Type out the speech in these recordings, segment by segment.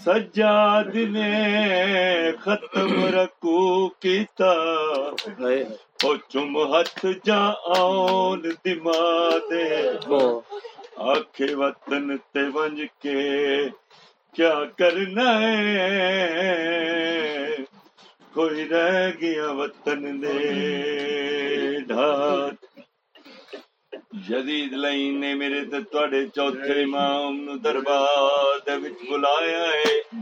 سجاد نے ختم رکو کیتا او چم ہتھ جا آن دما دے آکھے وطن تے ونج کے کیا کرنا ہے کوئی رہ گیا وطن دے ڈھات جدید لائن نے میرے تے تواڈے چوتھے امام نو دربار دے وچ بلایا ہے.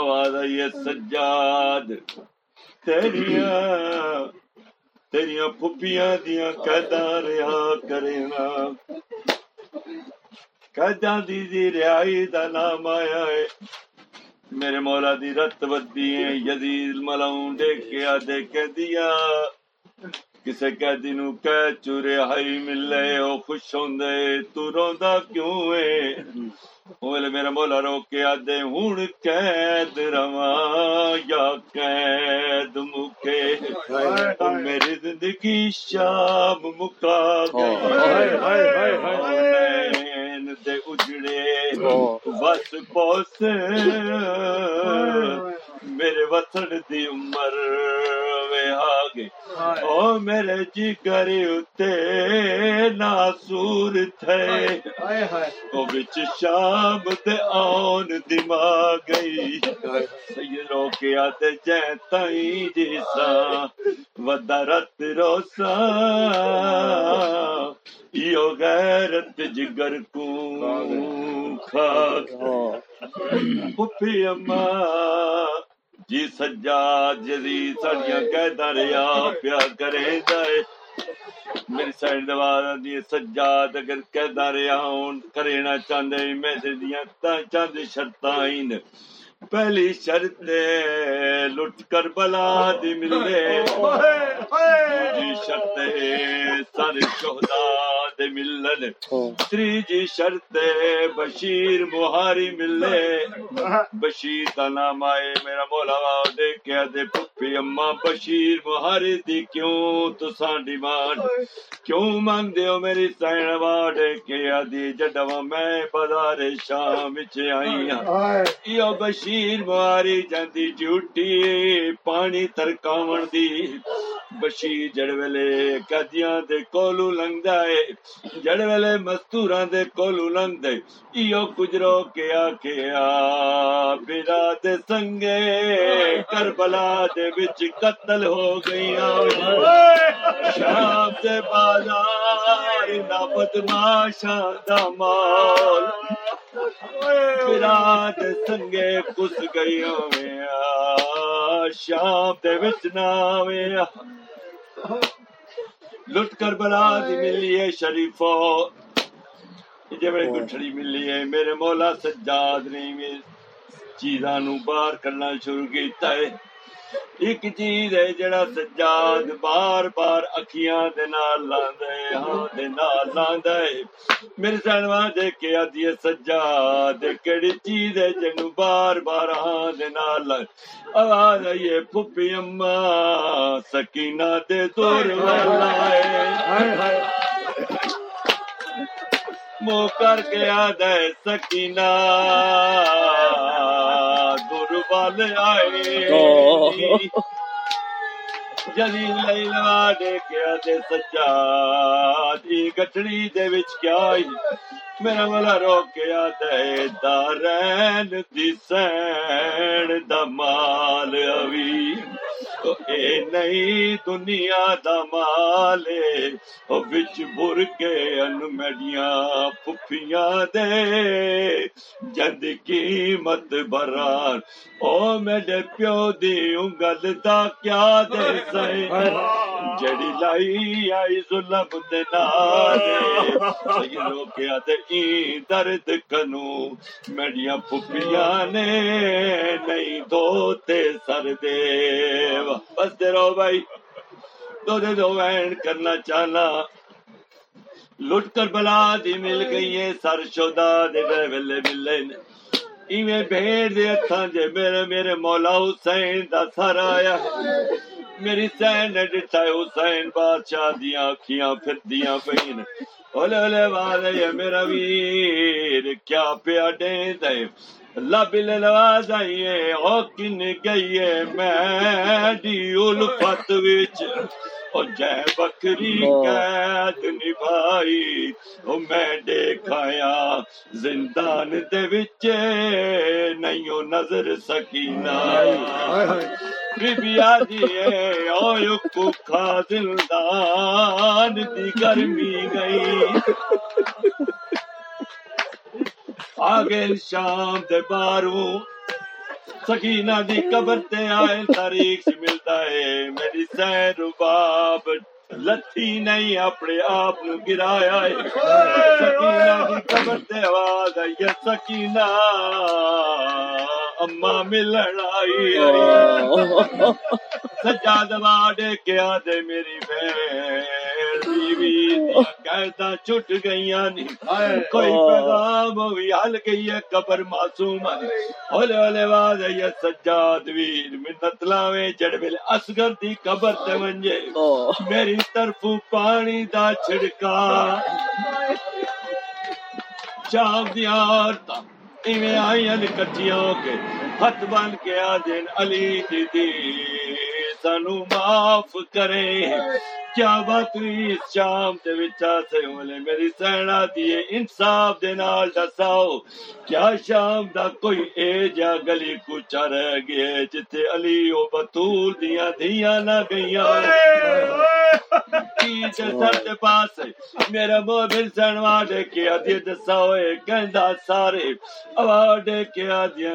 آواز آئی ہے سجاد تیریاں پھپیاں دیاں قیداں رہا کرنا قیداں دی رہائی دا نام آیا ہے. میرے مولا دی رت ودی ہے یزید ملاؤں ڈیکیا دیکھے دیا کسے قیدی نو قید چو رہائی ملے او خوش ہوندے تو روندا کیوں اے او ویلے میرا مولا رو کے آدے ہن قید رواں یا قید مکے میری زندگی شام مکا گئی دے اجڑے بس پوس میرے وطن دی عمر وے آگے او میرے جگر اتے ناسور تھے او بچ شام دے آن دما گئی سید رو کے آتے جہن تائیں جیسا ودرت روسا یو غیرت جگر کو پھپھی اماں جی سجاد جی ساڑیاں کہدا رہیا پیا کرے دے میری سائڈ دوارا دی سجاد اگر کہدا رہیا ہوں کرنا چاہندے میں دیاں تاں چاند شرطاں ہن. پہلی شرط لٹ کر بلا دی ملے دوجی شرط سارے شہداء دے ملن تریجی شرط بشیر مہاری ملے بشیر دا نام آئے میرا مولا دے کے دے پھپھی اماں بشیر مہاری دی کیوں تساں ڈیمانڈ کیوں منگدے ہو میری سائن واڈ کے دی جڈواں میں بازار شام وچ آئی ہاں ایو بشیر مہاری جاندی جھوٹی پانی ترکاون دی بشیر جڑ ویلے قیدیاں دے کولوں لنگدا اے جڑ ویلے مستوراں دے کولوں لنگدے ایو گجرو کے آکھیا بلا دے سنگے کربلا دے وچ قتل ہو گئیاں شام رحمت بازار نہ بدماشا دمال براد سنگے کس گئی ہوئے شام دے وچ نہ ہوئے لٹ کر براد ملی ہے شریفو جے میرے گٹھڑی ملی ہے میرے مولا سجاد نے چیزاں نو باہر کرنا شروع کیتا ہے. ایک چیز ہے جڑا سجاد بار بار اکھیاں دے نال لاندا ہے ہاں دے نال لاندا ہے میرے سنواں دیکھ کے آدھی سجاد کیڑی چیز ہے جنوں بار بار ہاں دے نال آواز آئیے پھپھی اماں سکینہ دے دور والا ہے مو کر کے آدھے سکینہ گٹڑی میرا والا روکیا دے دارین دی سین دا مال اوی اے نہیں دنیا دا مال وچ بھر کے انمڑیاں پھپھیاں دے جد قیمت برار او میرے پیو دی انگل دا کیا دے سہی جڑی لائی آئی ظلم دے نارے سہی روکیا دے ای درد کنو میریا پھپھیاں نے نہیں دھوتے سر دے. بس دے رہو بھائی دو دے دو وین کرنا چاہنا لٹ کر بلا دی مل گئی ہے سر شودا دے بے بلے بلے نے ایویں بھیڑ دے ہتھاں جے میرے مولا حسین دا سر آیا میری سین نے ڈٹھا حسین بادشاہ دیاں اکھیاں پھر دیاں پئی نے اولے اولے والے میرا ویر کیا پیا ڈیند ہے اللہ بل نواز آئیے او کن گئیے میں دی الفت وچ او جے بکری قید نبھائی او میں دیکھایا زندان دے وچ نہیں او نظر سکینہ بی بی آدیے او یکو کھا زندان دی گرمی گئی آگے شام دے باروں سکینہ دی قبر تے آئے تاریخ ملتا ہے میری سین رباب لتھی نہیں اپنے آپ نو گرایا ہے سکینہ دی قبر تے آواز آئی سکینہ اماں ملن آئی ہے سجاد واڑے کیا دے میری بہن بیوی قیدا چھٹ گئیاں نی کوئی پیغام وی حل گئی ہے قبر معصوم ہے ہولے ہولے واز ہے سجاد ویر منت لاویں جڑ بل اصغر دی قبر تے ونجے میری طرفوں پانی دا چھڑکا شام دی آرتا ایویں آئیاں کٹھیاں ہو کے ہتھ بن کے آ دین علی دیدی سانو معاف کرے کیا بات ہوئی اس شام دے وچ آسے ہولے میری سہنا دیے انصاف دے نال دساؤ کیا شام دا کوئی اے جا گلی کوچا رہ گئے جتھے علی او بتول دیاں دھیاں نہ گئیاں کی تے سر دے پاس میرا موبل سنوا دے کے ادھی دساؤ کہندا سارے اواڑے کے ادھی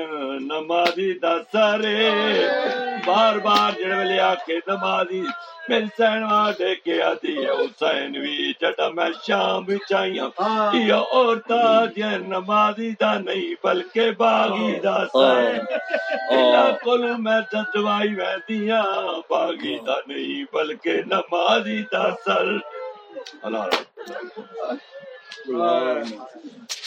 نمازی دا سارے بار بار جڑ ویلے آکھے نمازی میری سہن واڑے کے آدھی ہے حسین بھی جٹا میں شام چاہیاں یہ عورتہ دیا نمازی دا نہیں بلکہ باغی دا سہن اللہ کل میں جتوائی میں دیا باغی دا نہیں بلکہ نمازی دا سر اللہ رب